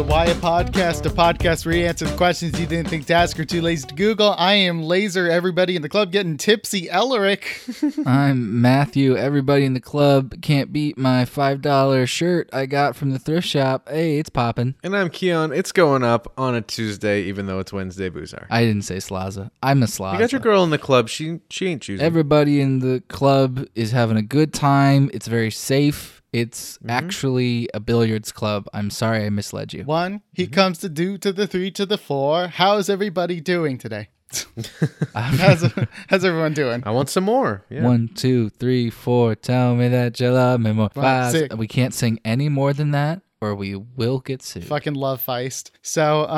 to Why a Podcast, a podcast where you answer the questions you didn't think to ask or too lazy to Google. I am Laser, everybody in the club getting tipsy Ellerick. I'm Matthew, everybody in the club can't beat my $5 shirt I got from the thrift shop. Hey, it's popping. And I'm Keon, it's going up on a Tuesday, even though it's Wednesday Boozar. I didn't say Slaza. I'm a Slaza. You got your girl in the club, she ain't choosing. Everybody in the club is having a good time, it's very safe. It's actually a billiards club. I'm sorry I misled you. One, he comes to do to the three to the four. How's everybody doing today? how's everyone doing? I want some more. Yeah. 1, 2, 3, 4. Tell me that you love me more. 5, 6. We can't sing any more than that, or we will get sued. Fucking love feist. So,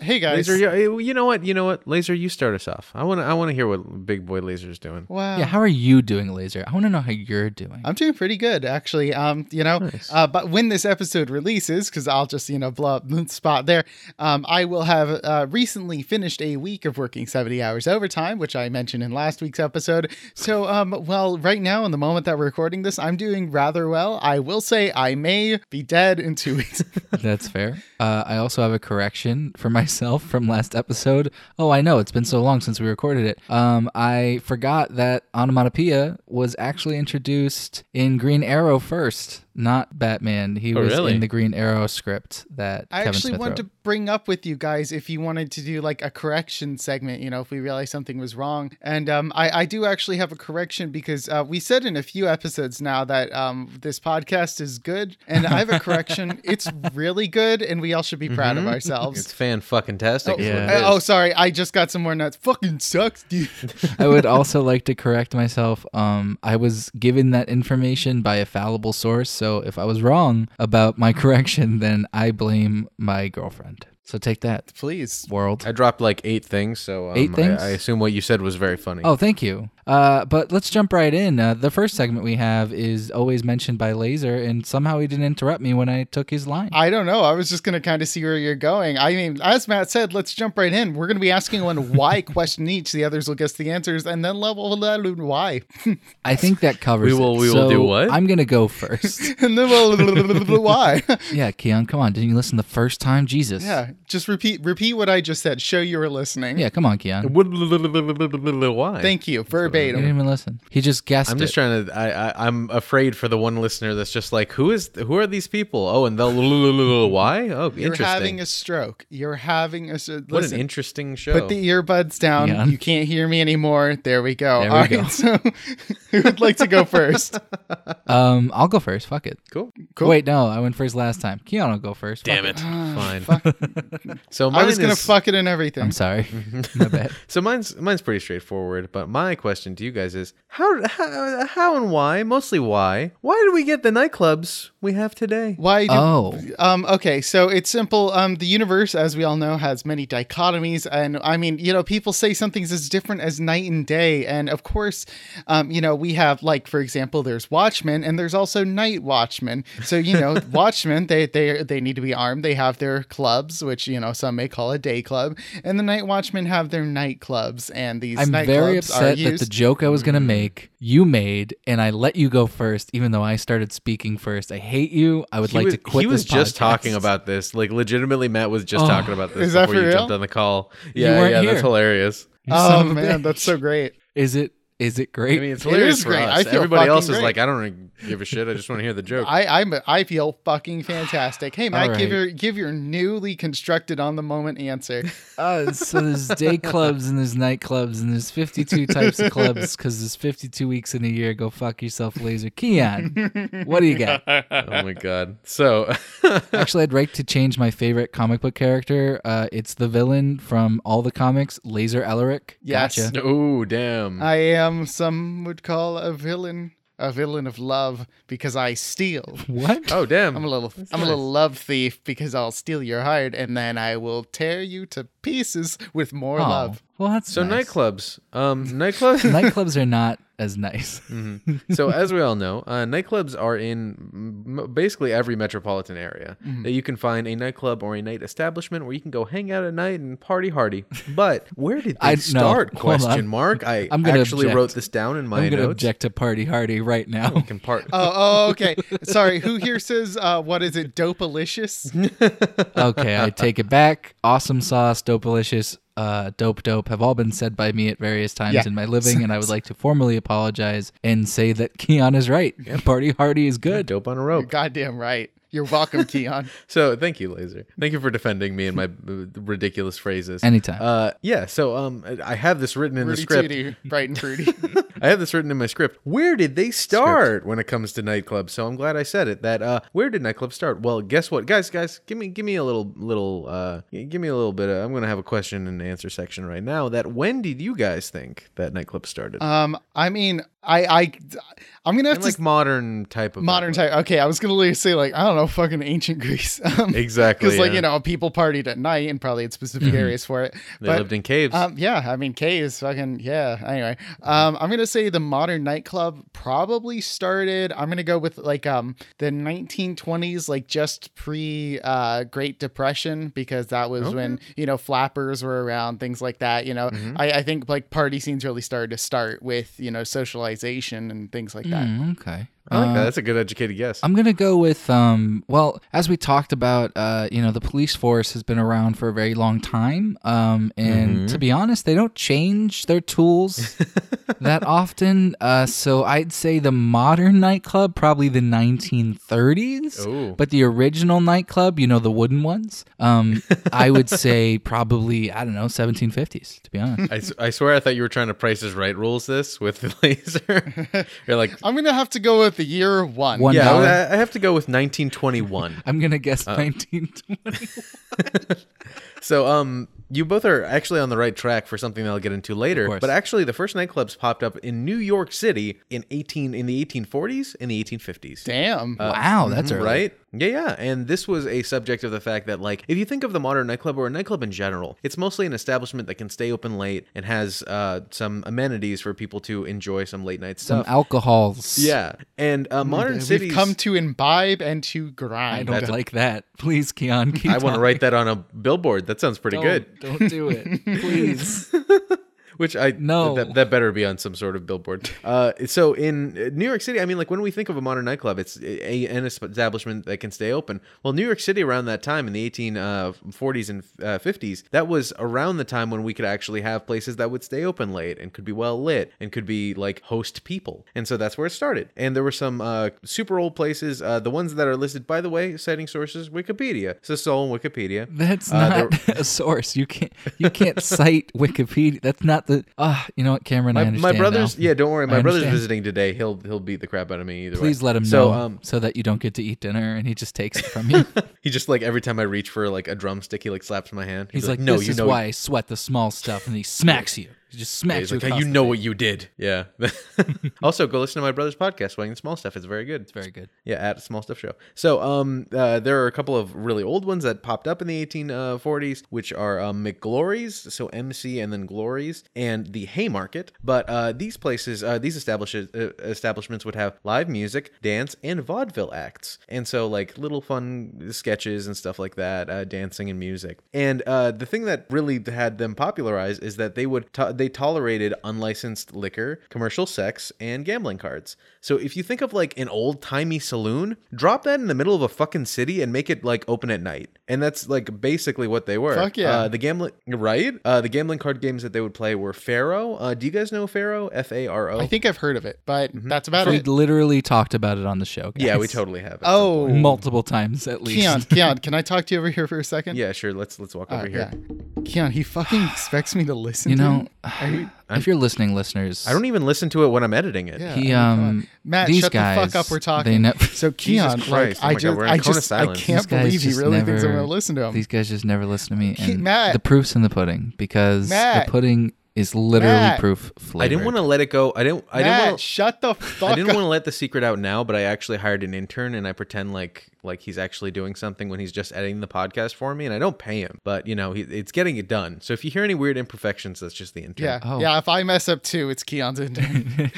hey guys, Laser, you know what, Laser, you start us off. I want to hear what Big Boy Laser's doing. Wow. Yeah, how are you doing, Laser? I want to know how you're doing. I'm doing pretty good, actually. Nice. But when this episode releases, because I'll just blow up the spot there. I will have recently finished a week of working 70 hours overtime, which I mentioned in last week's episode. So, well, right now, in the moment that we're recording this, I'm doing rather well. I will say I may be dead in 2 weeks. That's fair. I also have a correction for myself from last episode. Oh, I know. It's been so long since we recorded it. I forgot that Onomatopoeia was actually introduced in Green Arrow first, not Batman. He was really? In the Green Arrow script that I Kevin actually Smith wanted wrote. To bring up with you guys if you wanted to do like a correction segment, if we realized something was wrong. And I do actually have a correction because we said in a few episodes now that this podcast is good. And I have a correction. It's really good. And we all should be proud of ourselves. It's fan-fucking-tastic. Oh, yeah. Oh, sorry. I just got some more nuts. Fucking sucks, dude. I would also like to correct myself. I was given that information by a fallible source. So if I was wrong about my correction, then I blame my girlfriend. So take that, please, world. I dropped like 8 things, so 8 things? I assume what you said was very funny. Oh, thank you. But let's jump right in. The first segment we have is always mentioned by Laser, and somehow he didn't interrupt me when I took his line. I don't know. I was just going to kind of see where you're going. I mean, as Matt said, let's jump right in. We're going to be asking one why question each. The others will guess the answers, and then level that why. I think that covers it. We will do what? I'm going to go first. And then we'll why. Yeah, Keon, come on. Didn't you listen the first time? Jesus. Yeah. Just repeat what I just said. Show you were listening. Yeah, come on, Keon. Why? Thank you. Verbatim. He didn't even listen. He just guessed. I'm just trying to. I'm afraid for the one listener that's just like, who are these people? Oh, and they'll why? Oh, interesting. You're having a stroke. What an interesting show. Put the earbuds down. Yeah. You can't hear me anymore. There we go. All right. So who would like to go first? I'll go first. Fuck it. Cool. Wait, no, I went first last time. Keon will go first. Damn it. Fine. So I was going to fuck it and everything. I'm sorry. My bad. So mine's pretty straightforward, but my question to you guys is how and why, mostly why did we get the nightclubs we have today? Okay, so it's simple. The universe, as we all know, has many dichotomies, and I mean, people say something's as different as night and day, and of course, we have, like, for example, there's Watchmen, and there's also night watchmen. So, Watchmen, they need to be armed. They have their clubs, which some may call a day club, and the night watchmen have their night clubs, and these I'm night very clubs upset are used. That the joke I was gonna make you made, and I let you go first, even though I started speaking first. I hate you. I would to quit. He was this just podcast. Talking about this, like, legitimately. Matt was just talking about this. Is that before for you real? Jumped on the call. Yeah, that's hilarious. Oh man, bitch. That's so great. Is it great? I mean, it's hilarious for us. Everybody else is great. Like, I don't really give a shit. I just want to hear the joke. I feel fucking fantastic. Hey, Matt, right. give your newly constructed on the moment answer. So there's day clubs and there's night clubs and there's 52 types of clubs because there's 52 weeks in a year. Go fuck yourself, Laser. Keon, what do you got? Oh my god. So actually, I'd like to change my favorite comic book character. It's the villain from all the comics, Laser Ellerick. Yes. Gotcha. Oh damn. I am. Some would call a villain of love because I steal. What? Oh damn! I'm a little love thief because I'll steal your heart and then I will tear you to pieces with more love. Well, that's so nice. Nightclubs. Nightclubs are not as nice. Mm-hmm. So as we all know, nightclubs are in basically every metropolitan area. Mm-hmm. You can find a nightclub or a night establishment where you can go hang out at night and party hardy. But where did they start? No, question mark. I'm actually object. Wrote this down in my notes. I'm going to object to party hardy right now. We can okay. Sorry. Who here says, what is it? Dopalicious? Okay. I take it back. Awesome sauce. Dopalicious. Dope have all been said by me at various times in my living, and I would like to formally apologize and say that Keanu's right. Yeah. Party hardy is good. Dope on a rope. You're goddamn right. You're welcome, Keanu. So thank you, Laser. Thank you for defending me and my ridiculous phrases. Anytime. I have this written in Rudy the script. Tootie, bright and fruity. I have this written in my script. Where did they start when it comes to nightclubs? So I'm glad I said it. That where did nightclubs start? Well, guess what, guys. Give me a little bit. I'm gonna have a question and answer section right now. That when did you guys think that nightclub started? I mean, I'm gonna have and to like modern type of modern nightclub. Type. Okay, I was gonna say like I don't know. Fucking ancient Greece. Exactly. Because people partied at night and probably had specific areas for it. They lived in caves. Caves fucking, yeah. Anyway, I'm going to say the modern nightclub probably started, I'm going to go with like the 1920s, like just pre Great Depression, because that was when, flappers were around, things like that. I think like party scenes really started to start with, socialization and things like that. Okay. I like that. That's a good educated guess. I'm going to go with, as we talked about, the police force has been around for a very long time. And to be honest, they don't change their tools that often. So I'd say the modern nightclub, probably the 1930s. Ooh. But the original nightclub, the wooden ones, I would say probably, 1750s, to be honest. I swear I thought you were trying to Price is Right rules this with the Laser. You're like, I'm going to have to go with the year one. Yeah, I have to go with 1921. I'm gonna guess 1921. So you both are actually on the right track for something that I'll get into later, but actually the first nightclubs popped up in New York City in the 1840s and the 1850s. Damn. Wow, that's early. Right? Yeah. And this was a subject of the fact that, like, if you think of the modern nightclub or a nightclub in general, it's mostly an establishment that can stay open late and has some amenities for people to enjoy some late night stuff. Some alcohols. Yeah. And modern cities... We've come to imbibe and to grind. I don't like that. Please, Keanu, keep I want to write that on a billboard. That sounds pretty good. Don't do it, please. Which that better be on some sort of billboard. So in New York City, when we think of a modern nightclub, it's an establishment that can stay open. Well, New York City around that time in the 1840s and 50s, that was around the time when we could actually have places that would stay open late and could be well lit and could be like host people. And so that's where it started. And there were some super old places. The ones that are listed, by the way, citing sources, Wikipedia. So Soul and Wikipedia. That's not a source. You can't cite Wikipedia. That's not. You know what, Cameron? I understand. My brother's now. Yeah. Don't worry, my brother's visiting today. He'll beat the crap out of me either way. Please let him know so that you don't get to eat dinner and he just takes it from you. He just every time I reach for a drumstick, he slaps my hand. He's like, no, this is why I sweat the small stuff, and he smacks you. He just smacks you. You know what you did. Yeah. Also, go listen to my brother's podcast, Swinging Small Stuff. It's very good. It's very good. Yeah, at Small Stuff Show. So there are a couple of really old ones that popped up in the 1840s, which are McGlory's, so MC and then Glory's, and the Haymarket. But these places, these establishments would have live music, dance, and vaudeville acts. And so little fun sketches and stuff like that, dancing and music. And the thing that really had them popularized is that they tolerated unlicensed liquor, commercial sex, and gambling cards. So if you think of an old-timey saloon, drop that in the middle of a fucking city and make it open at night. And that's basically what they were. Fuck yeah. The gambling card games that they would play were Faro. Do you guys know Faro? F-A-R-O. I think I've heard of it, but that's about it. We literally talked about it on the show, guys. Yeah, we totally have. Oh. Multiple times at least. Keon, can I talk to you over here for a second? Yeah, sure. Let's walk over here. Yeah. Keon, he fucking expects me to listen to him. If you're listening, listeners, I don't even listen to it when I'm editing it. Yeah, Matt, these shut guys, the fuck up. We're talking. So Keon, I can't believe he really thinks I'm going to listen to him. These guys just never listen to me. And Matt, the proof's in the pudding because the pudding is literally proof flavored. I didn't want to let it go. Shut the fuck up. I didn't want to let the secret out now, but I actually hired an intern and I pretend like he's actually doing something when he's just editing the podcast for me, and I don't pay him, but you know, it's getting it done. So if you hear any weird imperfections, that's just the intern. Yeah, if I mess up too, it's Keon's intern.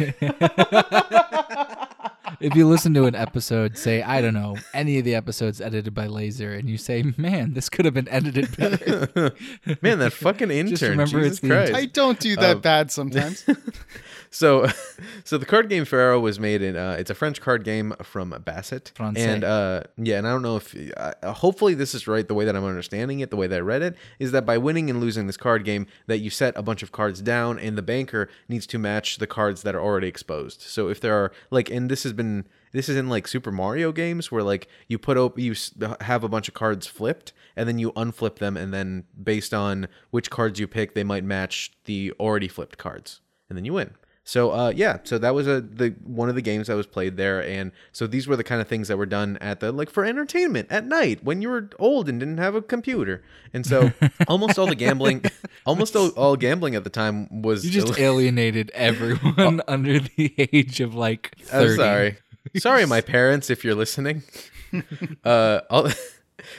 If you listen to an episode, say, I don't know, any of the episodes edited by Laser, and you say, man, this could have been edited better. Man, that fucking intern. Just remember, Jesus Christ. I don't do that bad sometimes. So the card game Faro was made in, it's a French card game from Basset. Francais. And and I don't know if, hopefully this is right, the way that I'm understanding it, the way that I read it, is that by winning and losing this card game, that you set a bunch of cards down, and the banker needs to match the cards that are already exposed. So if there are, and this is in like Super Mario games where like you put up, you have a bunch of cards flipped and then you unflip them, and then based on which cards you pick, they might match the already flipped cards, and then you win. So so that was one of the games that was played there, and so these were the kind of things that were done at the for entertainment at night when you were old and didn't have a computer, and so almost all gambling at the time was alienated everyone under the age of 30. I'm sorry, my parents, if you're listening.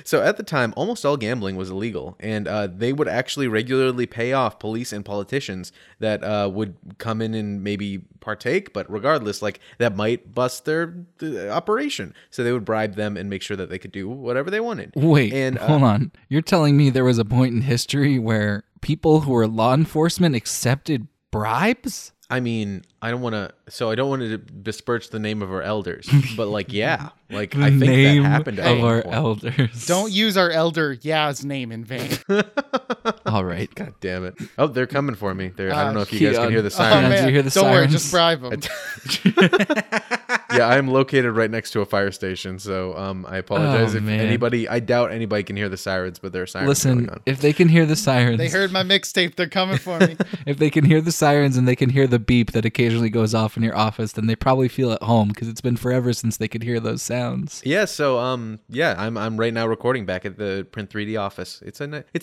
So at the time, almost all gambling was illegal, and they would actually regularly pay off police and politicians that would come in and maybe partake, but regardless, that might bust their operation. So they would bribe them and make sure that they could do whatever they wanted. Wait, and, hold on. You're telling me there was a point in history where people who were law enforcement accepted bribes? I mean, I don't want to besmirch the name of our elders, but I think that happened to our elders. Don't use our elder Yah's name in vain. All right. God damn it. Oh, they're coming for me. I don't know if you guys can hear the sirens. Oh, you hear the sirens? Don't worry, just bribe them. Yeah, I'm located right next to a fire station, so I apologize I doubt anybody can hear the sirens, but there are sirens. Listen, if they can hear the sirens. They heard my mixtape. They're coming for me. If they can hear the sirens and they can hear the beep that occasionally goes off in your office, then they probably feel at home, because it's been forever since they could hear those sounds. Yeah, so I'm right now recording back at the Print3D office. It's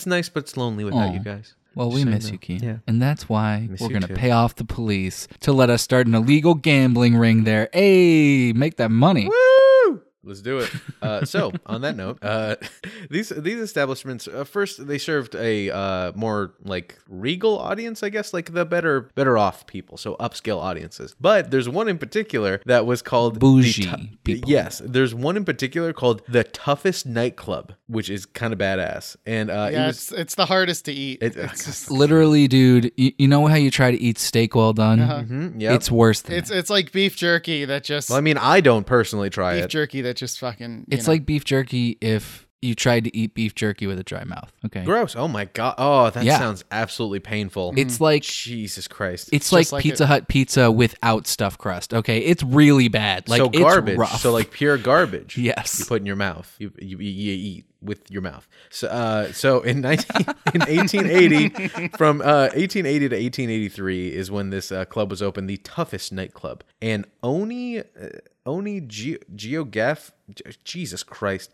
nice, but it's lonely without you guys. Well, we miss you, Keen. Yeah. And that's why we're going to pay off the police to let us start an illegal gambling ring there. Hey, make that money. Woo! Let's do it. So, on that note, these establishments, first, they served a more regal audience, I guess, the better off people, so upscale audiences. But there's one in particular that was called... Bougie people. Yes, there's one in particular called the Toughest Nightclub, which is kind of badass. And it's the hardest to eat. Literally, dude, you know how you try to eat steak well done? Uh-huh. Mm-hmm, yep. It's worse than that. It's like beef jerky that just... Well, I mean, I don't personally try it. Beef jerky that... It just fucking, it's like beef jerky if you tried to eat beef jerky with a dry mouth. Okay. Gross. Oh my God. Oh, that sounds absolutely painful. It's like Jesus Christ. It's like Pizza Hut pizza without stuffed crust. Okay. It's really bad. So garbage. It's rough. So pure garbage. Yes. You put in your mouth. You eat with your mouth. So in 1880, from 1880 to 1883 is when this club was opened, the Toughest Nightclb. And Oni Geogaff, Jesus Christ,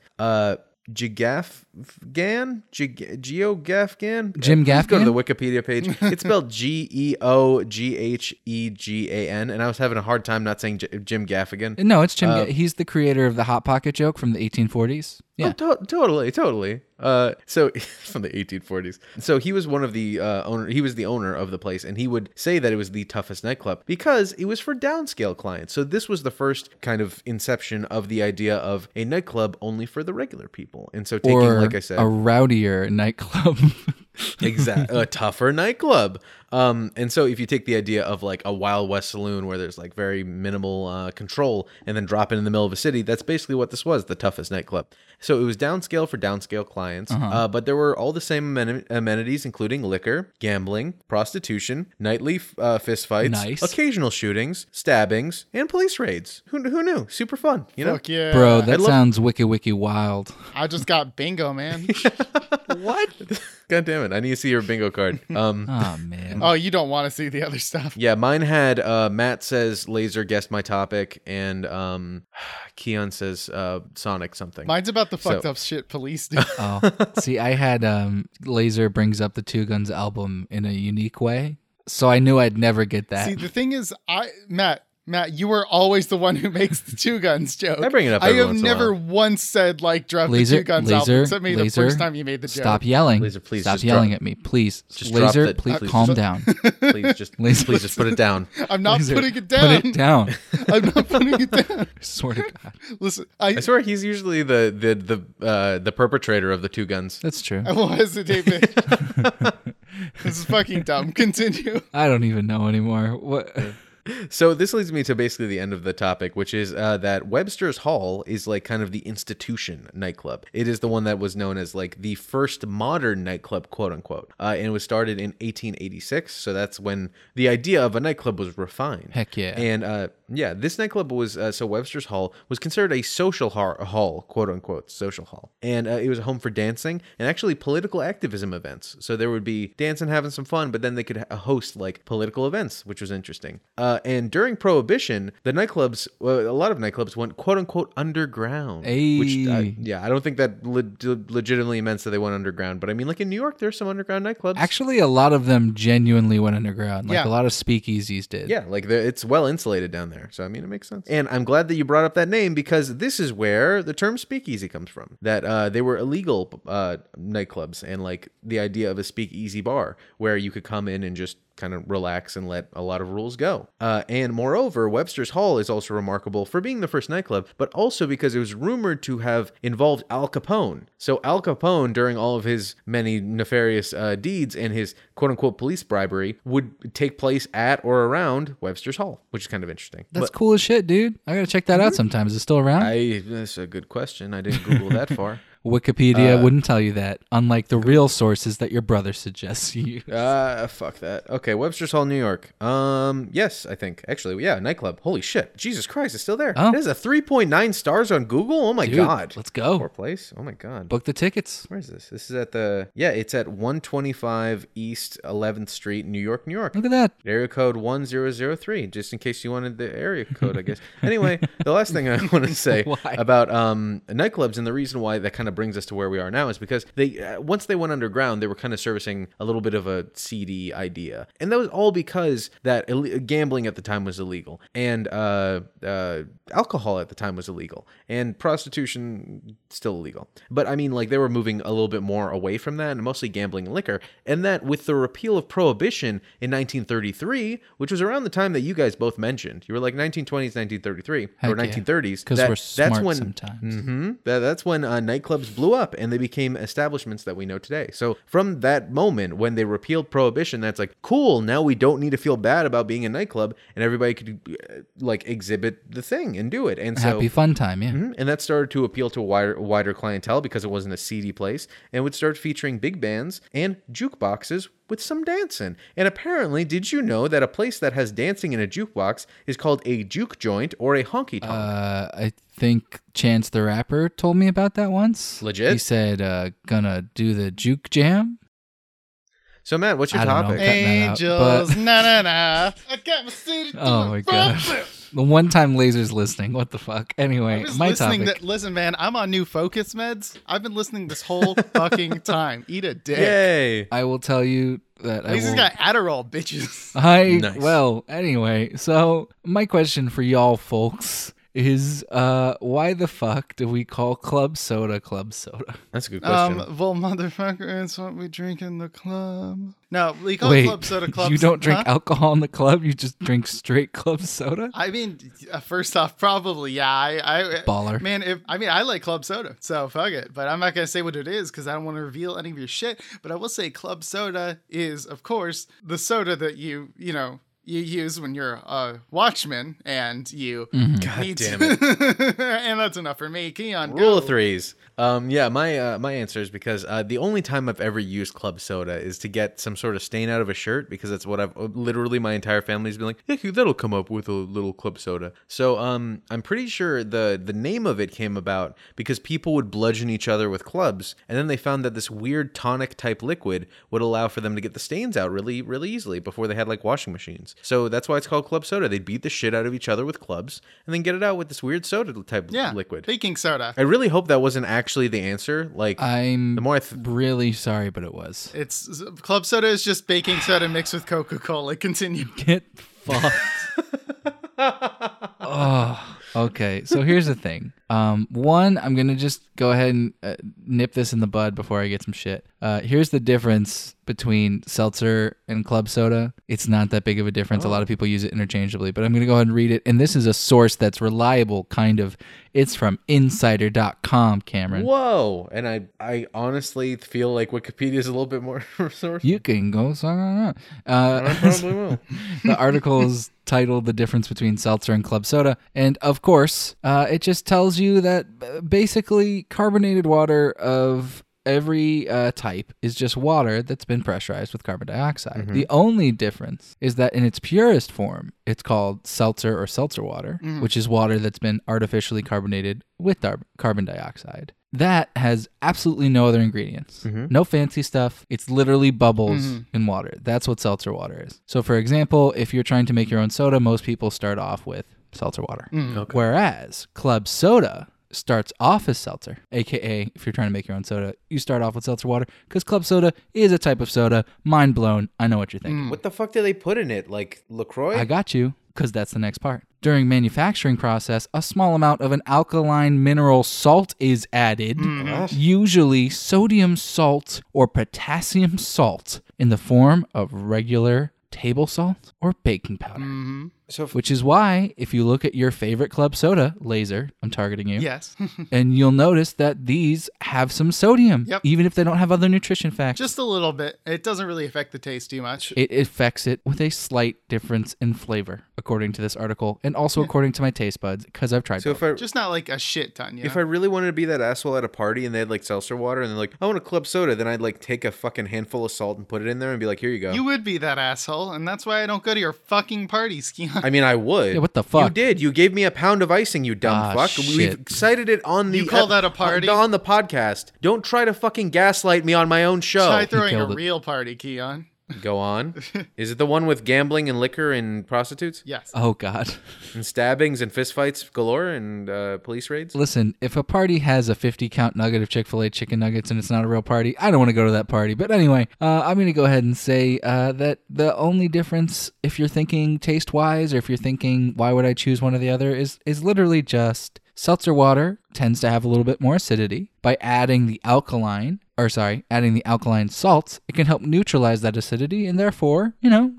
Geogaffgan? Jim Gaffigan? Go to the Wikipedia page. It's spelled Geogheggan, and I was having a hard time not saying Jim Gaffigan. No, it's Jim. He's the creator of the Hot Pocket joke from the 1840s. Yeah, oh, totally. So from the 1840s. So he was one of the owner. He was the owner of the place, and he would say that it was the toughest nightclub because it was for downscale clients. So this was the first kind of inception of the idea of a nightclub only for the regular people. And so taking, or like I said, a rowdier nightclub. Exactly, a tougher nightclub. And so if you take the idea of a Wild West saloon where there's very minimal control, and then drop it in the middle of a city, that's basically what this was, the toughest nightclub. So it was downscale for downscale clients, but there were all the same amenities, including liquor, gambling, prostitution, nightly fistfights, occasional shootings, stabbings, and police raids. Who knew? Super fun, you know? Fuck yeah. Bro, that sounds wiki wild. I just got bingo, man. What? God damn it. I need to see your bingo card. Oh, man. Oh, you don't want to see the other stuff. Yeah, mine had Matt says Laser guessed my topic, and Keon says Sonic something. Mine's about the fucked up shit police do. Oh, see, I had Laser brings up the Two Guns album in a unique way. so I knew I'd never get that. See, the thing is, Matt, you are always the one who makes the two guns joke. I bring it up. I have never once said like drop the two guns out. Except me the first time you made the joke. Stop yelling. Laser, please stop yelling at me, please. Just Laser, please calm down. Please just put it down. I'm not putting it down. Put it down. I'm not putting it down. I swear to God. Listen, I swear he's usually the perpetrator of the two guns. That's true. I will hesitate. This is fucking dumb. Continue. I don't even know anymore. What. So this leads me to basically the end of the topic, which is that Webster's Hall is like kind of the institution nightclub. It is the one that was known as like the first modern nightclub, quote unquote. And it was started in 1886. So that's when the idea of a nightclub was refined. Heck yeah. And this nightclub was, so Webster's Hall was considered a social hall, quote unquote, social hall. And it was a home for dancing and actually political activism events. So there would be dancing, having some fun, but then they could host like political events, which was interesting. And during Prohibition, the nightclubs, a lot of nightclubs went quote unquote underground. Hey. Which, I don't think that legitimately meant that they went underground. But I mean, like in New York, there's some underground nightclubs. Actually, a lot of them genuinely went underground. Like a lot of speakeasies did. Yeah, like it's well insulated down there. So I mean, it makes sense. And I'm glad that you brought up that name because this is where the term speakeasy comes from. That they were illegal nightclubs and like the idea of a speakeasy bar where you could come in and just kind of relax and let a lot of rules go. And moreover, Webster's Hall is also remarkable for being the first nightclub, but also because it was rumored to have involved Al Capone. So Al Capone, during all of his many nefarious deeds and his quote-unquote police bribery, would take place at or around Webster's Hall, which is kind of interesting. That's cool as shit, dude. I gotta check that out sometime. Is it still around? That's a good question. I didn't Google that far. Wikipedia wouldn't tell you that, unlike the real sources that your brother suggests you use. Fuck that. Okay, Webster's Hall, New York. Yes, I think. Actually, yeah, nightclub. Holy shit. Jesus Christ, it's still there. Oh. It is a 3.9 stars on Google. Oh, my God. Let's go. Poor place. Oh, my God. Book the tickets. Where is this? This is at it's at 125 East 11th Street, New York, New York. Look at that. Area code 1003, just in case you wanted the area code, I guess. Anyway, the last thing I want to say about nightclubs and the reason why that kind of brings us to where we are now is because they once they went underground, they were kind of servicing a little bit of a seedy idea, and that was all because that gambling at the time was illegal, and alcohol at the time was illegal, and prostitution still illegal. But I mean, like they were moving a little bit more away from that, and mostly gambling and liquor. And that with the repeal of Prohibition in 1933, which was around the time that you guys both mentioned, you were like 1920s, 1933, or 1930s, because we're smart sometimes. Mm-hmm, that's when nightclubs blew up and they became establishments that we know today. So from that moment when they repealed Prohibition, that's like, cool, now we don't need to feel bad about being a nightclub and everybody could like exhibit the thing and do it. And so happy fun time, yeah. Mm-hmm, and that started to appeal to a wider clientele because it wasn't a seedy place and would start featuring big bands and jukeboxes with some dancing. And apparently, did you know that a place that has dancing in a jukebox is called a juke joint or a honky tonk? I think Chance the Rapper told me about that once. Legit? He said, gonna do the juke jam. So, Matt, what's your topic? Angels, na-na-na. I got my city to oh, my God. The one time Laser's listening. What the fuck? Anyway, my topic. Listen, man, I'm on new focus meds. I've been listening this whole fucking time. Eat a dick. Yay. I will tell you that Laser's got Adderall, bitches. Anyway. So, my question for y'all folks is why the fuck do we call club soda? That's a good question. Well, motherfucker, it's what we drink in the club. No, we call club soda club soda. You don't drink alcohol in the club? You just drink straight club soda? I mean, first off, probably, yeah. I baller. Man, I like club soda, so fuck it. But I'm not going to say what it is because I don't want to reveal any of your shit. But I will say club soda is, of course, the soda that you use when you're a Watchman and you God damn it. And that's enough for me. Keon, rule of threes. My answer is because the only time I've ever used club soda is to get some sort of stain out of a shirt, because that's what I've literally my entire family's been like, yeah, that'll come up with a little club soda. So I'm pretty sure the name of it came about because people would bludgeon each other with clubs, and then they found that this weird tonic type liquid would allow for them to get the stains out really, really easily before they had like washing machines. So that's why it's called club soda. They beat the shit out of each other with clubs and then get it out with this weird soda type liquid. Baking soda. I really hope that wasn't actually the answer. Like, I'm really sorry, but it was. It's club soda is just baking soda mixed with Coca-Cola. Continue. Get fucked. Oh, okay. So here's the thing. One, I'm going to just go ahead and nip this in the bud before I get some shit. Here's the difference between seltzer and club soda. It's not that big of a difference. Oh. A lot of people use it interchangeably, but I'm going to go ahead and read it. And this is a source that's reliable, kind of. It's from insider.com, Cameron. Whoa. And I honestly feel like Wikipedia is a little bit more resourceful. You can go. I probably will. The article's titled The Difference Between Seltzer and Club Soda. And of course, it just tells you that basically carbonated water of every type is just water that's been pressurized with carbon dioxide. Mm-hmm. The only difference is that in its purest form, it's called seltzer or seltzer water, which is water that's been artificially carbonated with carbon dioxide. That has absolutely no other ingredients, no fancy stuff. It's literally bubbles in water. That's what seltzer water is. So for example, if you're trying to make your own soda, most people start off with seltzer water. Whereas club soda starts off as seltzer, aka if you're trying to make your own soda, you start off with seltzer water because club soda is a type of soda. Mind blown. I know what you're thinking. What the fuck do they put in it? Like LaCroix? I got you, because that's the next part. During manufacturing process, a small amount of an alkaline mineral salt is added, usually sodium salt or potassium salt, in the form of regular table salt or baking powder. Which is why, if you look at your favorite club soda, Laser, I'm targeting you. Yes. And you'll notice that these have some sodium, even if they don't have other nutrition facts. Just a little bit. It doesn't really affect the taste too much. It affects it with a slight difference in flavor, according to this article, and also according to my taste buds, because I've tried both. Just not like a shit ton, If I really wanted to be that asshole at a party and they had like seltzer water and they're like, I want a club soda, then I'd like take a fucking handful of salt and put it in there and be like, here you go. You would be that asshole, and that's why I don't go to your fucking party, Ski. I mean, I would. Yeah, what the fuck? You did. You gave me a pound of icing, you dumb fuck. Shit. We've cited it on the... You call that a party? On the podcast. Don't try to fucking gaslight me on my own show. Try throwing a real party, Keon. Go on. Is it the one with gambling and liquor and prostitutes? Yes. Oh, God. And stabbings and fistfights galore and police raids? Listen, if a party has a 50-count nugget of Chick-fil-A chicken nuggets and it's not a real party, I don't want to go to that party. But anyway, I'm going to go ahead and say that the only difference, if you're thinking taste-wise or if you're thinking, why would I choose one or the other, is literally just seltzer water tends to have a little bit more acidity. By adding the alkaline salts, it can help neutralize that acidity and therefore,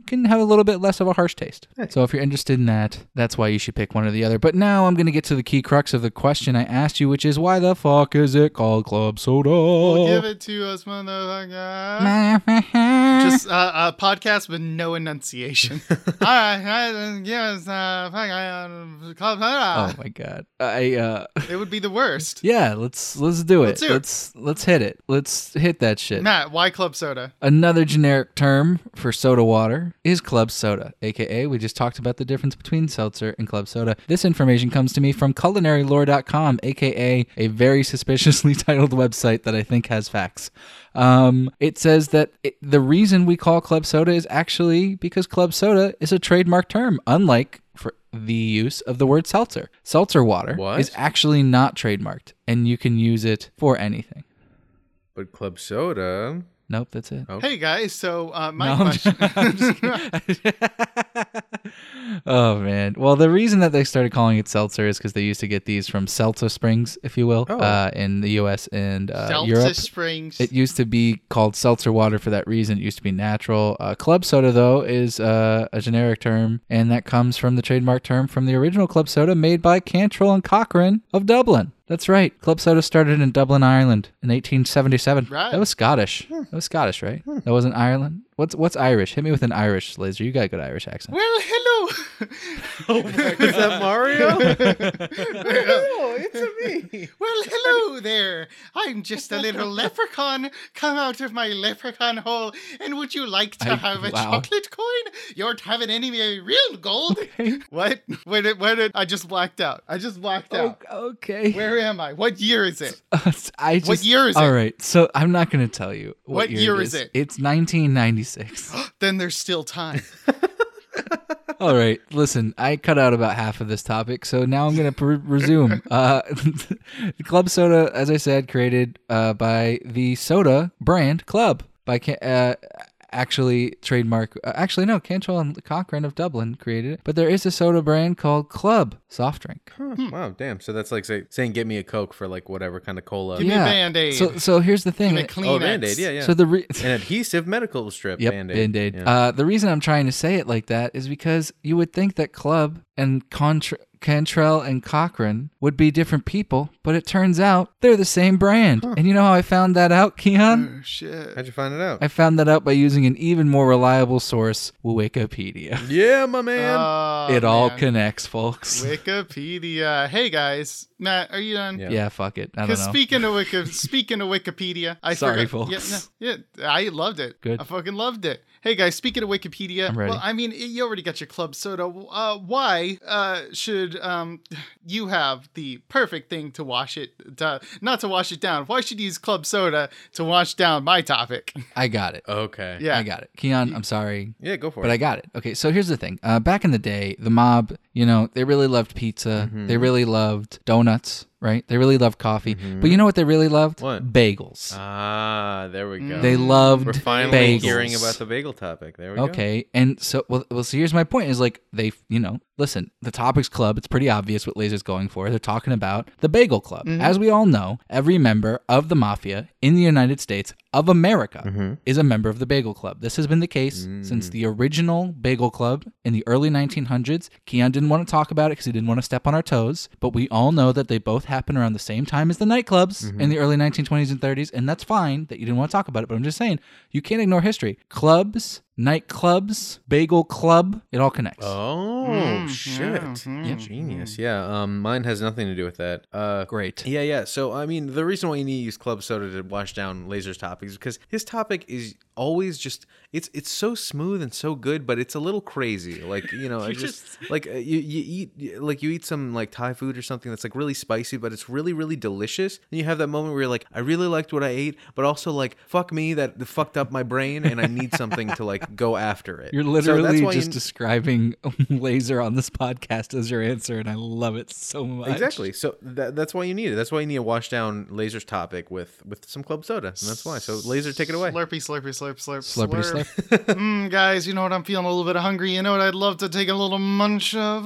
can have a little bit less of a harsh taste. Hey. So if you're interested in that, that's why you should pick one or the other. But now I'm going to get to the key crux of the question I asked you, which is why the fuck is it called club soda? Well, give it to us, motherfucker. Just a podcast with no enunciation. All right, give us club soda. Oh my God. It would be the worst. Yeah, let's do it. Let's hit it. Let's hit that shit. Matt, why club soda? Another generic term for soda water is club soda, aka we just talked about the difference between seltzer and club soda. This information comes to me from culinarylore.com, aka a very suspiciously titled website that I think has facts. It says that the reason we call club soda is actually because club soda is a trademark term, unlike for the use of the word seltzer. Seltzer water is actually not trademarked, and you can use it for anything. But club soda... Nope, that's it. Oh. Hey, guys, so question... Oh, man. Well, the reason that they started calling it seltzer is because they used to get these from Saratoga Springs, if you will, in the U.S. and Europe. Saratoga Springs. It used to be called seltzer water for that reason. It used to be natural. Club soda, though, is a generic term, and that comes from the trademark term from the original club soda made by Cantrell and Cochrane of Dublin. That's right. Club soda started in Dublin, Ireland in 1877. Right. That was Scottish. That was Scottish, right? That wasn't Ireland. What's Irish? Hit me with an Irish, Laser. You got a good Irish accent. Well, hello. Oh my God. Is that Mario? Hello, it's me. Well, hello there. I'm just a little leprechaun come out of my leprechaun hole. And would you like to have a chocolate coin? You're having any real gold. Okay. What? Where did I just blacked out. I just blacked out. Okay. Where am I? What year is it? What year is it? All right. So I'm not going to tell you what year it is. It's 1996. Then there's still time. All right. Listen, I cut out about half of this topic, so now I'm going to resume. Club Soda, as I said, created by the soda brand Club. By Cantrell and Cochrane of Dublin created it. But there is a soda brand called Club Soft Drink. Huh. Wow, damn. So that's like saying, get me a Coke for like whatever kind of cola. Give me a Band-Aid. So here's the thing. Band-Aid, yeah. So an adhesive medical strip, yep, Band-Aid. Band-Aid. Yeah. The reason I'm trying to say it like that is because you would think that Club and Cantrell and Cochrane would be different people, but it turns out they're the same brand. Huh. And you know how I found that out, Keon? Oh, shit. How'd you find it out? I found that out by using an even more reliable source, Wikipedia. Yeah, my man. All connects, folks. Wikipedia. Hey, guys. Matt, are you done? Yeah, fuck it. I don't know. Because speaking of Wikipedia, folks. Yeah, I loved it. Good. I fucking loved it. Hey, guys, speaking of Wikipedia, well, I mean, you already got your Club Soda. Why should you have the perfect thing to wash it, not to wash it down? Why should you use Club Soda to wash down my topic? I got it. Okay. Yeah. I got it. Keon, I'm sorry. Yeah, go for it. But I got it. Okay, so here's the thing. Back in the day, the mob, they really loved pizza. Mm-hmm. They really loved donuts. Right? They really loved coffee. Mm-hmm. But you know what they really loved? What? Bagels. Ah, there we go. They loved bagels. We're finally hearing about the bagel topic. There we go. Okay. And so, so here's my point is like they, listen, the Topics Club, it's pretty obvious what Laser's going for. They're talking about the Bagel Club. Mm-hmm. As we all know, every member of the mafia in the United States of America is a member of the Bagel Club. This has been the case since the original Bagel Club in the early 1900s. Keon didn't want to talk about it because he didn't want to step on our toes, but we all know that they both happened around the same time as the nightclubs in the early 1920s and 30s, and that's fine that you didn't want to talk about it, but I'm just saying, you can't ignore history. Clubs, nightclubs, Bagel Club, it all connects. Oh, shit. Mm-hmm. Yeah. Genius. Yeah. Mine has nothing to do with that. Great. Yeah, yeah. So, I mean, the reason why you need to use Club Soda to wash down Laser's topic is because his topic is always just, it's so smooth and so good, but it's a little crazy. Like, you eat some like Thai food or something that's like really spicy, but it's really, really delicious. And you have that moment where you're like, I really liked what I ate, but also like, fuck me, that fucked up my brain and I need something to like, go after it. You're literally just describing Laser on this podcast as your answer, and I love it so much. Exactly. So that's why you need it. That's why you need to wash down Laser's topic with some Club Soda, and that's why. So Laser, take it away. Slurpy, slurpy, slurp, slurp, slurpy, slurp. Guys, you know what? I'm feeling a little bit hungry. You know what? I'd love to take a little munch of.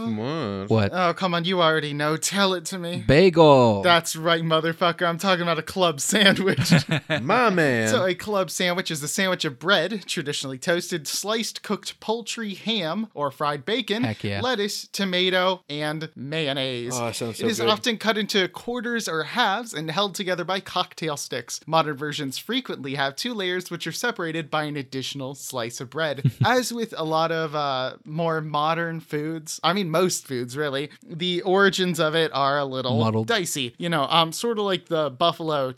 What? Oh, come on. You already know. Tell it to me. Bagel. That's right, motherfucker. I'm talking about a club sandwich. My man. So a club sandwich is the sandwich of bread, traditionally toasted, sliced cooked poultry, ham or fried bacon, lettuce, tomato, and mayonnaise. Oh, sounds so good. It is often cut into quarters or halves and held together by cocktail sticks. Modern versions frequently have two layers which are separated by an additional slice of bread. As with a lot of more modern foods, I mean most foods really, the origins of it are a little muddled, dicey. Sort of like the buffalo,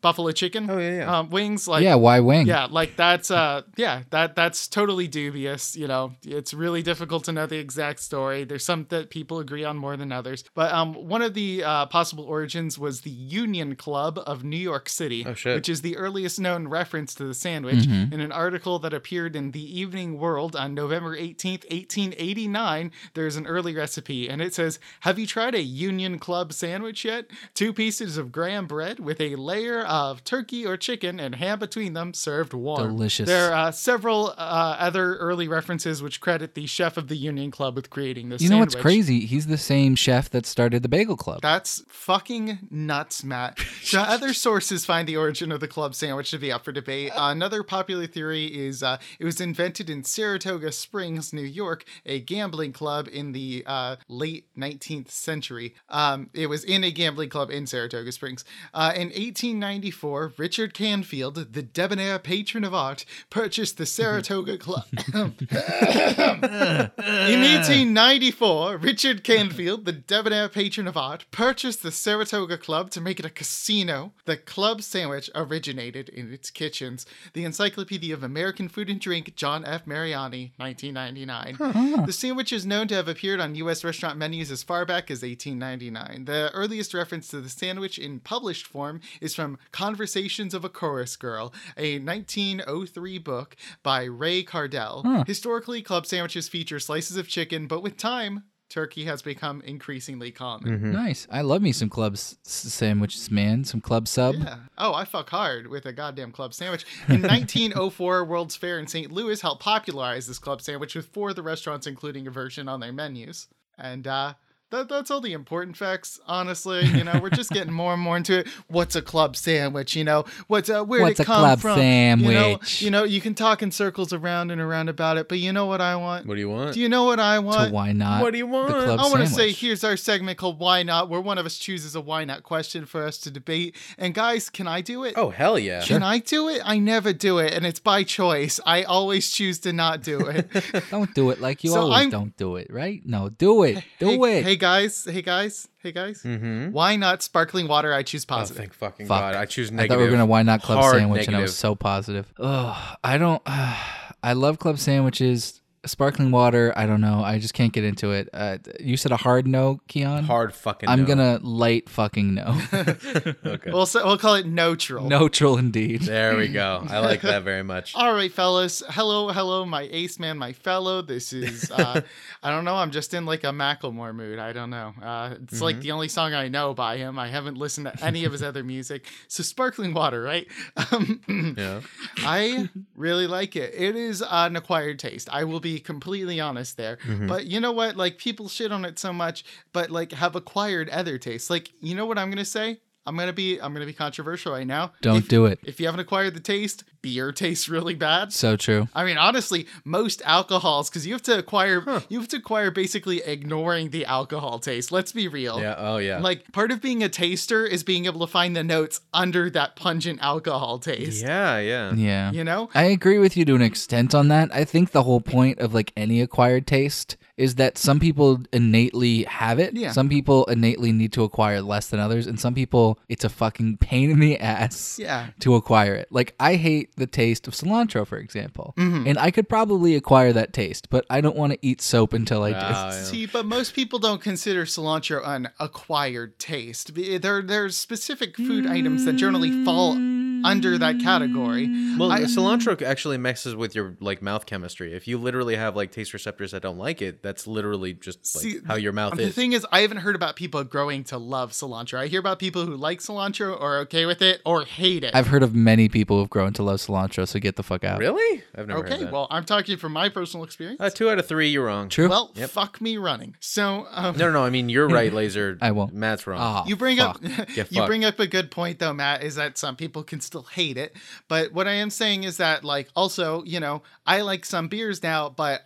buffalo chicken. Oh, yeah. Wings. Like, yeah, why wing? Yeah, like that's, that's totally dubious. It's really difficult to know the exact story. There's some that people agree on more than others. But one of the possible origins was the Union Club of New York City, which is the earliest known reference to the sandwich in an article that appeared in The Evening World on November 18th, 1889. There's an early recipe and it says, have you tried a Union Club sandwich yet? 2 pieces of graham bread with a layer of turkey or chicken and ham between them, served warm. Delicious. There are several other early references which credit the chef of the Union Club with creating this sandwich. You know what's crazy? He's the same chef that started the Bagel Club. That's fucking nuts, Matt. So other sources find the origin of the club sandwich to be up for debate. Another popular theory is it was invented in Saratoga Springs, New York, a gambling club in the late 19th century. It was in a gambling club in Saratoga Springs. In 1894, Richard Canfield, the debonair patron of art, purchased the Saratoga Club. In 1894, Richard Canfield, the debonair patron of art, purchased the Saratoga Club to make it a casino. The club sandwich originated in its kitchens. The Encyclopedia of American Food and Drink, John F. Mariani, 1999. Uh-huh. The sandwich is known to have appeared on U.S. restaurant menus as far back as 1899. The earliest reference to the sandwich in published form is from Conversations of a Chorus Girl, a 1903 book by Ray Cardell. Historically, club sandwiches feature slices of chicken, but with time, turkey has become increasingly common. Nice. I love me some club sandwiches, man. Some club sub. Yeah. Oh, I fuck hard with a goddamn club sandwich. In 1904, World's Fair in St. Louis helped popularize this club sandwich, with four of the restaurants including a version on their menus. And that's all the important facts, honestly. You know, we're just getting more and more into it. What's a club sandwich? You know, where'd it come from? What's a club sandwich? You know, you can talk in circles around and around about it, but you know what I want? What do you want? Do you know what I want? So why not? What do you want? The club I want to say, here's our segment called Why Not, where one of us chooses a why not question for us to debate. And guys, can I do it? Oh, hell yeah. Can I do it? I never do it. And it's by choice. I always choose to not do it. Don't do it like you don't do it, right? No, do it. Do it. Hey guys. Mm-hmm. Why not sparkling water? I choose positive. Oh, thank fucking God. I choose negative. I thought we were going to why not club sandwich negative. And I was so positive. Ugh, I love club sandwiches. Sparkling water, I don't know. I just can't get into it. You said a hard no, Keon? Hard fucking no. I'm going to light fucking no. Okay. We'll call it neutral. Neutral indeed. There we go. I like that very much. All right, fellas. Hello, my ace man, my fellow. This is, I don't know. I'm just in like a Macklemore mood. I don't know. It's like the only song I know by him. I haven't listened to any of his other music. So sparkling water, right? Yeah. I really like it. It is an acquired taste. I will be completely honest there, but you know what, like, people shit on it so much, but like have acquired other tastes. Like, you know what I'm gonna say? I'm gonna be controversial right now. If you haven't acquired the taste, beer tastes really bad. So true. I mean, honestly, most alcohols, because you have to acquire basically ignoring the alcohol taste. Let's be real. Yeah. Oh yeah. Like, part of being a taster is being able to find the notes under that pungent alcohol taste. Yeah. Yeah. Yeah. You know, I agree with you to an extent on that. I think the whole point of like any acquired taste is that some people innately have it. Yeah. Some people innately need to acquire less than others. And some people, it's a fucking pain in the ass to acquire it. Like, I hate the taste of cilantro, for example. And I could probably acquire that taste, but I don't want to eat soap until I do. Yeah. See, but most people don't consider cilantro an acquired taste. There's specific food items that generally fall under that category. Well, cilantro actually messes with your like mouth chemistry. If you literally have like taste receptors that don't like it, that's literally just like how your mouth is. The thing is, I haven't heard about people growing to love cilantro. I hear about people who like cilantro or are okay with it or hate it. I've heard of many people who've grown to love cilantro, so get the fuck out. Really? I've never heard of that. Okay, well, I'm talking from my personal experience. 2 out of 3, you're wrong. True. Well, fuck me running. So No, I mean, you're right, Laser. I won't. Matt's wrong. Oh, you bring up a good point though, Matt, is that some people can still hate it, but what I am saying is that, like, also, you know, I like some beers now, but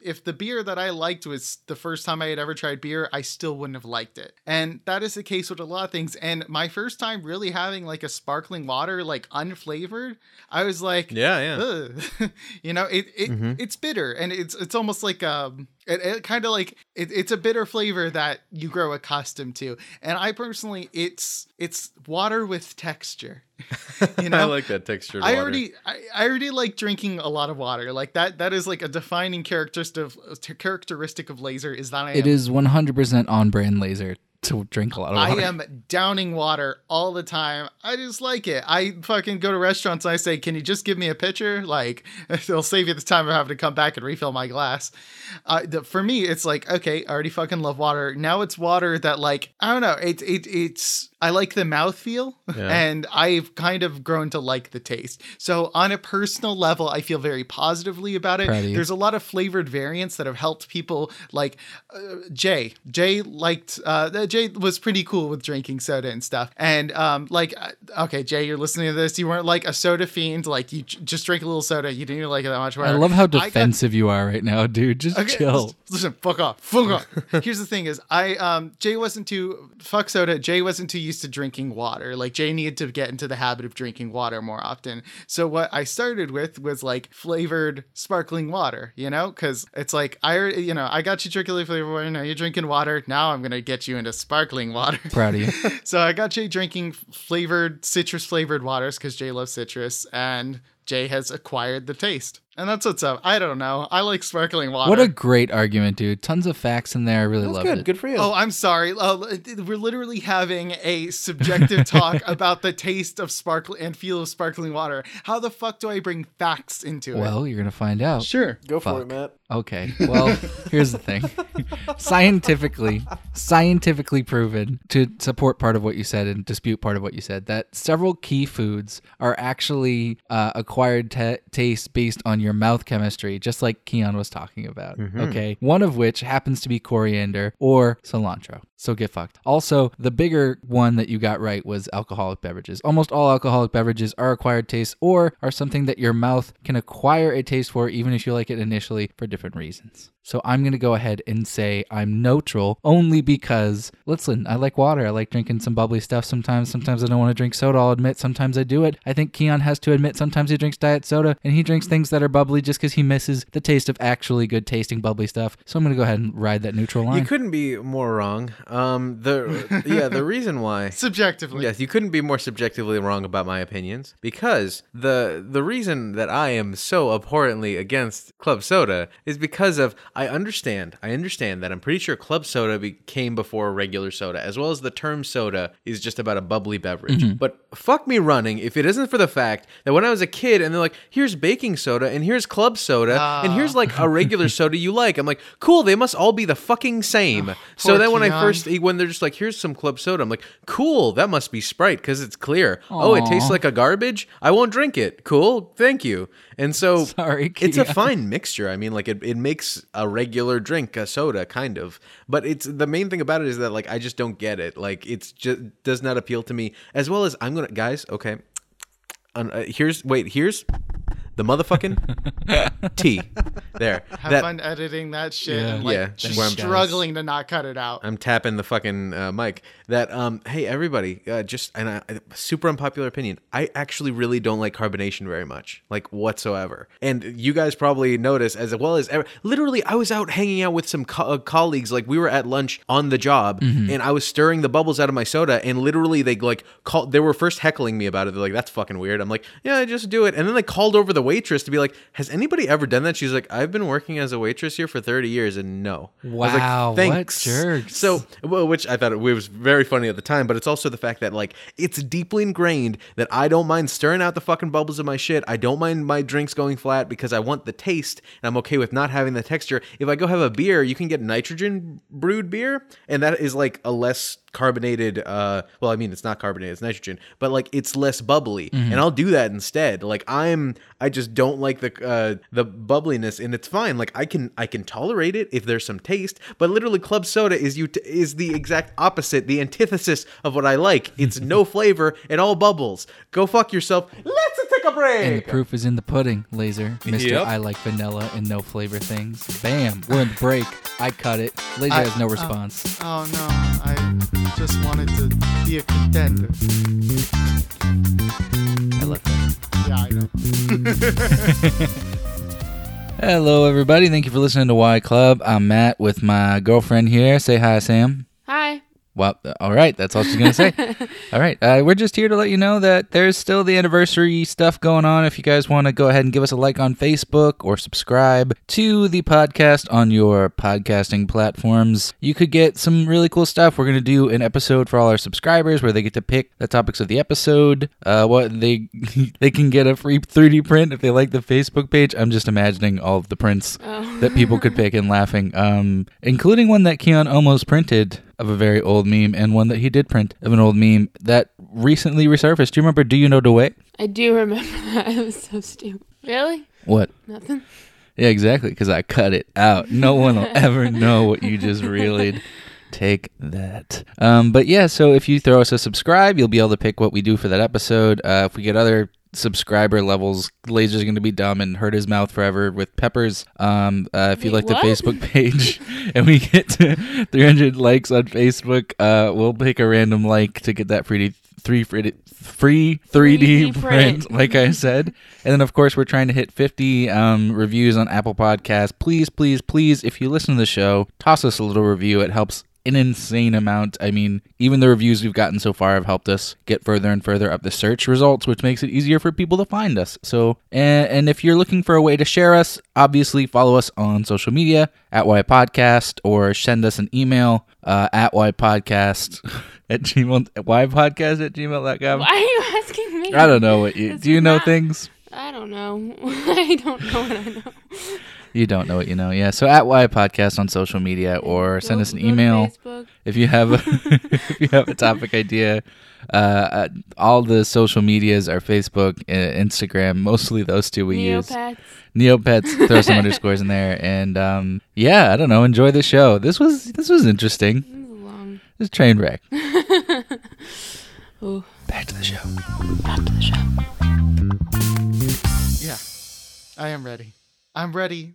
if the beer that I liked was the first time I had ever tried beer, I still wouldn't have liked it. And that is the case with a lot of things. And my first time really having like a sparkling water, like unflavored, I was like, yeah. You know, it's bitter, and it's almost like it kind of like it's a bitter flavor that you grow accustomed to. And I personally, it's water with texture. You know? I like that textured water. I already like drinking a lot of water. Like that is like a defining characteristic of Laser, is that it is 100% on brand Laser to drink a lot of water. I am downing water all the time. I just like it. I fucking go to restaurants and I say, can you just give me a pitcher? Like, it'll save you the time of having to come back and refill my glass. For me, it's like, okay, I already fucking love water. Now it's water that, like, I don't know. It's I like the mouthfeel, and I've kind of grown to like the taste. So on a personal level, I feel very positively about it. There's a lot of flavored variants that have helped people, like Jay was pretty cool with drinking soda and stuff. And okay, Jay, you're listening to this. You weren't like a soda fiend. Like, you just drink a little soda. You didn't even like it that much. Whatever. I love how defensive you are right now, dude. Just chill. Listen, fuck off. Here's the thing is, Jay wasn't too, fuck soda. Jay wasn't too used to drinking water. Like, Jay needed to get into the habit of drinking water more often. So what I started with was like flavored sparkling water, you know, because it's like, I got you drinking flavored water. Now you're drinking water. Now I'm going to get you into sparkling water. Proud of you. So I got Jay drinking citrus flavored waters because Jay loves citrus, and Jay has acquired the taste. And that's what's up. I don't know. I like sparkling water. What a great argument, dude. Tons of facts in there. I really love it. Good for you. Oh, I'm sorry. We're literally having a subjective talk about the taste of sparkling and feel of sparkling water. How the fuck do I bring facts into it? Well, you're going to find out. Sure. Go for it, Matt. Okay. Well, here's the thing. Scientifically proven to support part of what you said and dispute part of what you said, that several key foods are actually acquired taste based on your mouth chemistry, just like Keon was talking about. Mm-hmm. Okay. One of which happens to be coriander or cilantro. So get fucked. Also, the bigger one that you got right was alcoholic beverages. Almost all alcoholic beverages are acquired tastes or are something that your mouth can acquire a taste for, even if you like it initially, for different reasons. So I'm going to go ahead and say I'm neutral only because, listen, I like water. I like drinking some bubbly stuff sometimes. Sometimes I don't want to drink soda. I'll admit sometimes I do it. I think Keon has to admit sometimes he drinks diet soda and he drinks things that are bubbly just because he misses the taste of actually good tasting bubbly stuff. So I'm going to go ahead and ride that neutral line. You couldn't be more wrong. The reason why... Subjectively. Yes, you couldn't be more subjectively wrong about my opinions because the reason that I am so abhorrently against club soda is because of... I understand that I'm pretty sure club soda came before regular soda, as well as the term soda is just about a bubbly beverage. Mm-hmm. But fuck me running if it isn't for the fact that when I was a kid and they're like, here's baking soda and here's club soda and here's like a regular soda you like. I'm like, cool, they must all be the fucking same. So then when when they're just like, here's some club soda, I'm like, cool, that must be Sprite because it's clear. Aww. Oh, it tastes like a garbage? I won't drink it. Cool, thank you. And so it's a fine mixture. I mean, like it makes a regular drink, a soda, kind of. But it's the main thing about it is that like I just don't get it. Like it's just does not appeal to me. As well as here's the motherfucking tea. There. Have fun editing that shit. Yeah. And like struggling to not cut it out. I'm tapping the fucking mic. That hey everybody, a super unpopular opinion. I actually really don't like carbonation very much, like whatsoever. And you guys probably notice as well as literally, I was out hanging out with some colleagues, like we were at lunch on the job, mm-hmm. and I was stirring the bubbles out of my soda, and literally they like they were first heckling me about it. They're like, that's fucking weird. I'm like, yeah, just do it. And then they called over the waitress to be like, has anybody ever done that? She's like, I've been working as a waitress here for 30 years and no. Wow, I was like, thanks. What jerks. So, which I thought it was very funny at the time, but it's also the fact that like it's deeply ingrained that I don't mind stirring out the fucking bubbles of my shit. I don't mind my drinks going flat because I want the taste and I'm okay with not having the texture. If I go have a beer, you can get nitrogen brewed beer and that is like a less carbonated it's not carbonated, it's nitrogen, but like it's less bubbly, mm-hmm. and I'll do that instead. Like I just don't like the bubbliness, and it's fine. Like I can tolerate it if there's some taste, but literally club soda is the exact opposite, the antithesis of what I like. It's no flavor and all bubbles. Go fuck yourself. Let's take a break. And the proof is in the pudding, Laser. Mr. Yep. I like vanilla and no flavor things. Bam, we're in the break. I cut it. Laser has no response. I just wanted to be a contender. I love that. Yeah, I know. Hello, everybody. Thank you for listening to Y Club. I'm Matt with my girlfriend here. Say hi, Sam. Hi. Well, all right. That's all she's going to say. All right. We're just here to let you know that there's still the anniversary stuff going on. If you guys want to go ahead and give us a like on Facebook or subscribe to the podcast on your podcasting platforms, you could get some really cool stuff. We're going to do an episode for all our subscribers where they get to pick the topics of the episode. They can get a free 3D print if they like the Facebook page. I'm just imagining all of the prints that people could pick and laughing, including one that Keon almost printed of a very old meme, and one that he did print of an old meme that recently resurfaced. Do you remember Do You Know the Way? I do remember that. It was so stupid. Really? What? Nothing. Yeah, exactly, because I cut it out. No one will ever know what you just reeled. Take that. But yeah, so if you throw us a subscribe, you'll be able to pick what we do for that episode. If we get other subscriber levels, Laser's going to be dumb and hurt his mouth forever with peppers. If you like the Facebook page and we get to 300 likes on Facebook, we'll pick a random like to get that free 3D print, like I said. And then, of course, we're trying to hit 50 reviews on Apple Podcasts. Please, please, please, if you listen to the show, toss us a little review. It helps an insane amount. I mean, even the reviews we've gotten so far have helped us get further and further up the search results, which makes it easier for people to find us. So, and if you're looking for a way to share us, obviously follow us on social media at YPodcast, or send us an email at YPodcast@gmail.com. Why are you asking me? I don't know what you do. You know things? I don't know. I don't know what I know. You don't know what you know, yeah. So at YPodcast on social media, or send us an email if you have a, if you have a topic idea. All the social medias are Facebook, Instagram, mostly those two we use. Neopets, throw some underscores in there, and yeah, I don't know. Enjoy the show. This was interesting. It was a train wreck. Ooh. Back to the show. Yeah, I am ready. I'm ready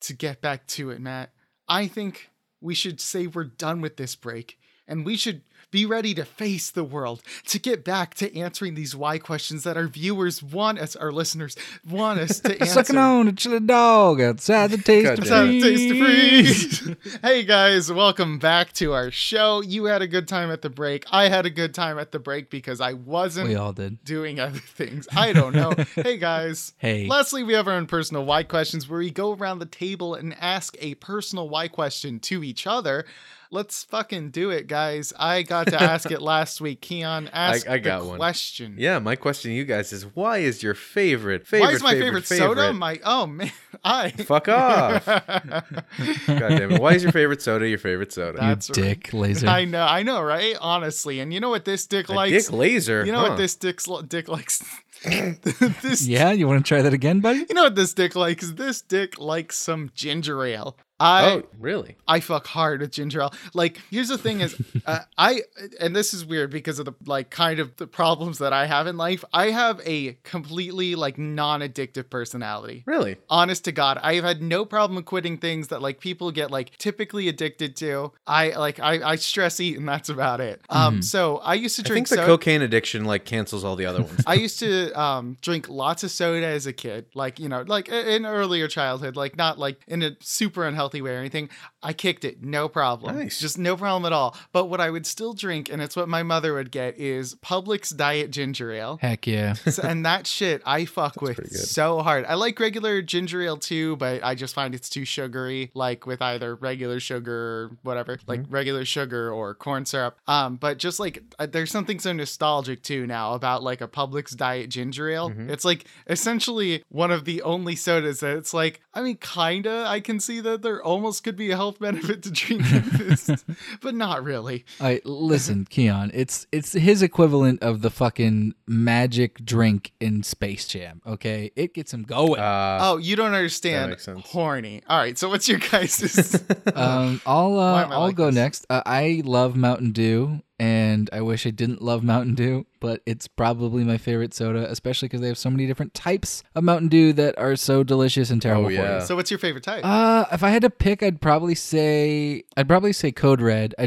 to get back to it, Matt. I think we should say we're done with this break, and we should be ready to face the world, to get back to answering these why questions that our viewers want us, our listeners want us to answer. Sucking on a chili dog outside the taste of freeze. Hey guys, welcome back to our show. You had a good time at the break. I had a good time at the break because I wasn't. We all did. Doing other things. I don't know. Hey guys. Hey. Lastly, we have our own personal why questions where we go around the table and ask a personal why question to each other. Let's fucking do it, guys. I got to ask it last week. Keon, ask the question. One. Yeah, my question to you guys is, why is your favorite why is my favorite soda? Fuck off. God damn it. Why is your favorite soda your favorite soda? That's right. Dick laser. I know, right? Honestly. And you know what this dick likes? Dick laser. You know what this dick likes? Yeah, you want to try that again, buddy? You know what this dick likes? This dick likes some ginger ale. Oh, really? I fuck hard with ginger ale. Like, here's the thing is, and this is weird because of the, like, kind of the problems that I have in life. I have a completely, like, non-addictive personality. Really? Honest to God. I have had no problem quitting things that, like, people get, like, typically addicted to. I stress eat, and that's about it. So I used to drink soda. I think the cocaine addiction, like, cancels all the other ones. I used to drink lots of soda as a kid. Like, you know, like, in earlier childhood. Like, not, like, in a super unhealthy way or anything. I kicked it, no problem. Nice. Just no problem at all. But what I would still drink, and it's what my mother would get, is Publix diet ginger ale. Heck yeah. And that shit I fuck That's with so hard. I like regular ginger ale too, but I just find it's too sugary, like with either regular sugar or whatever, like regular sugar or corn syrup. But just like there's something so nostalgic too now about like a Publix diet ginger ale. Mm-hmm. It's like essentially one of the only sodas that it's like, I mean, kinda, I can see that there almost could be a health benefit to drinking this, but not really. All right, listen, Keon, it's his equivalent of the fucking magic drink in Space Jam, okay? It gets him going. You don't understand. Horny. All right, so what's your guys'? I'll like go this? Next. I love Mountain Dew. And I wish I didn't love Mountain Dew, but it's probably my favorite soda, especially because they have so many different types of Mountain Dew that are so delicious and terrible for you. So what's your favorite type? If I had to pick, I'd probably say Code Red. I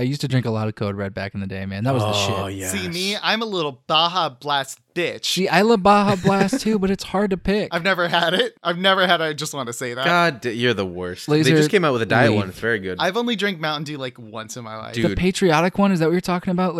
used to drink a lot of Code Red back in the day, man. That was the shit. Oh, yes. See me? I'm a little Baja Blast bitch. See, I love Baja Blast too, but it's hard to pick. I've never had it. I just want to say that. God, you're the worst. Laser, they just came out with a diet one. It's very good. I've only drank Mountain Dew like once in my life. Dude. The patriotic one, is that what you're talking about,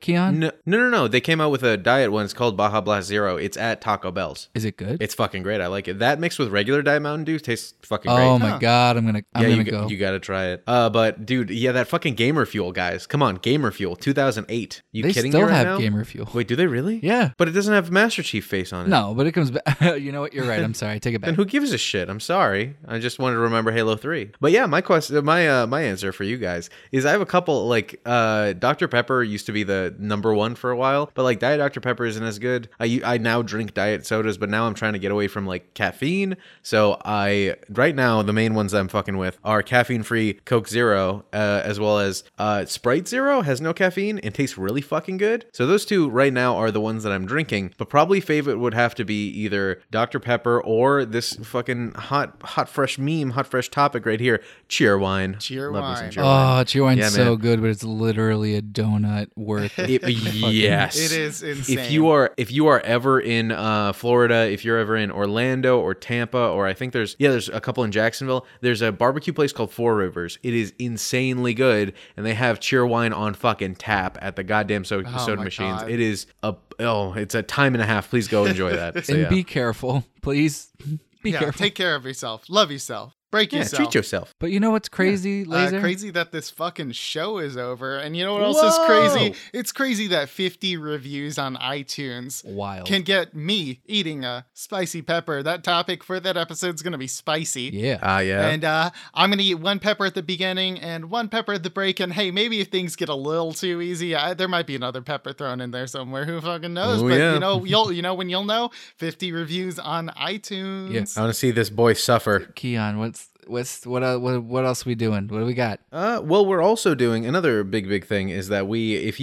Keon? No. They came out with a diet one. It's called Baja Blast Zero. It's at Taco Bell's. Is it good? It's fucking great. I like it. That mixed with regular Diet Mountain Dew tastes fucking great. Oh my God, I'm gonna go. You gotta try it. But dude, yeah, that fucking Gamer Fuel, guys. Come on, Gamer Fuel, 2008. They kidding me right now? They still have Gamer Fuel. Wait, do they really? Yeah. But it doesn't have Master Chief face on it. No, but it comes back. You know what? You're right. I'm sorry. I take it back. Then who gives a shit? I'm sorry. I just wanted to remember Halo 3. But yeah, my answer for you guys is I have a couple, like, Dr. Pepper used to be the number one for a while, but like Diet Dr. Pepper isn't as good. I now drink diet sodas, but now I'm trying to get away from like caffeine. So right now, the main ones I'm fucking with are caffeine-free Coke Zero, as well as Sprite Zero has no caffeine and tastes really fucking good. So those two right now are the ones that I'm I'm drinking, but probably favorite would have to be either Dr. Pepper or this fucking hot fresh meme, hot fresh topic right here, Cheerwine. Cheerwine. Oh, Cheerwine's so good, but it's literally a donut worth it. Yes. It is insane. If you are ever in Florida, if you're ever in Orlando or Tampa, or I think there's a couple in Jacksonville, there's a barbecue place called Four Rivers. It is insanely good, and they have Cheerwine on fucking tap at the goddamn soda machines. God. It is it's a time and a half. Please go enjoy that. So, and be careful, please. Be careful. Take care of yourself. Love yourself. Break yourself. Treat yourself. But you know what's crazy, Laser? Crazy that this fucking show is over. And you know what else is crazy? It's crazy that 50 reviews on iTunes can get me eating a spicy pepper. That topic for that episode is going to be spicy. Yeah. And I'm going to eat one pepper at the beginning and one pepper at the break. And hey, maybe if things get a little too easy, there might be another pepper thrown in there somewhere. Who fucking knows? You know, you'll know 50 reviews on iTunes. Yeah. I want to see this boy suffer. Keon, what else are we doing? What do we got? Well, we're also doing another big thing is that if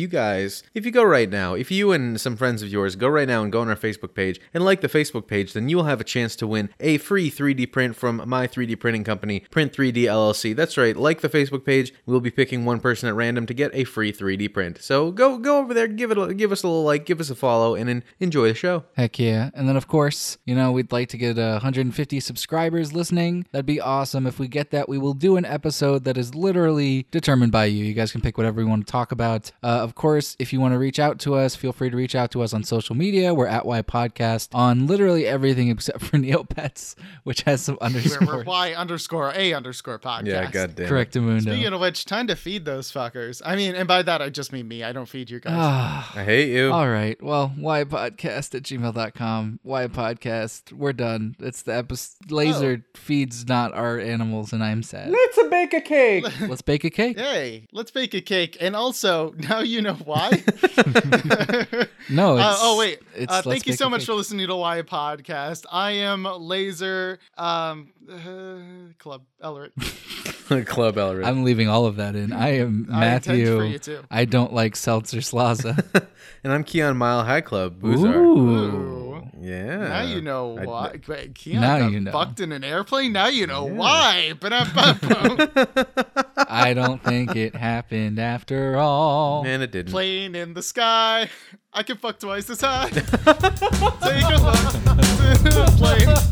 you and some friends of yours go right now and go on our Facebook page and like the Facebook page, then you'll have a chance to win a free 3D print from my 3D printing company, Print3D LLC. That's right. Like the Facebook page, we'll be picking one person at random to get a free 3D print. So go over there, give us a little like, give us a follow, and enjoy the show. Heck yeah! And then of course, you know, we'd like to get 150 subscribers listening. That'd be awesome. If we get that, we will do an episode that is literally determined by you. You guys can pick whatever you want to talk about. Of course, if you want to reach out to us, feel free to reach out to us on social media. We're at Y Podcast on literally everything except for Neopets, which has some underscores. We're Y_A_podcast. Yeah, goddamn. Correctamundo. Speaking of which, time to feed those fuckers. I mean, and by that, I just mean me. I don't feed you guys. I hate you. All right. Well, ypodcast@gmail.com. Y Podcast. We're done. It's the episode. Laser feeds not our animals, and I'm sad. Let's bake a cake. Let's bake a cake. Hey, let's bake a cake. And also, now you know why. No. Thank you so much for listening to Y Podcast. I am Laser Club Ellery. Club Ellery. I'm leaving all of that in. I am Matthew. For you too. I don't like Seltzer Slaza. And I'm Keon Mile High Club Boozar. Ooh. Yeah. Now you know why. Wait, Keon got fucked in an airplane? Now you know why. I don't think it happened after all. Man, it didn't. Plane in the sky. I can fuck twice as high. Take a look. Plane.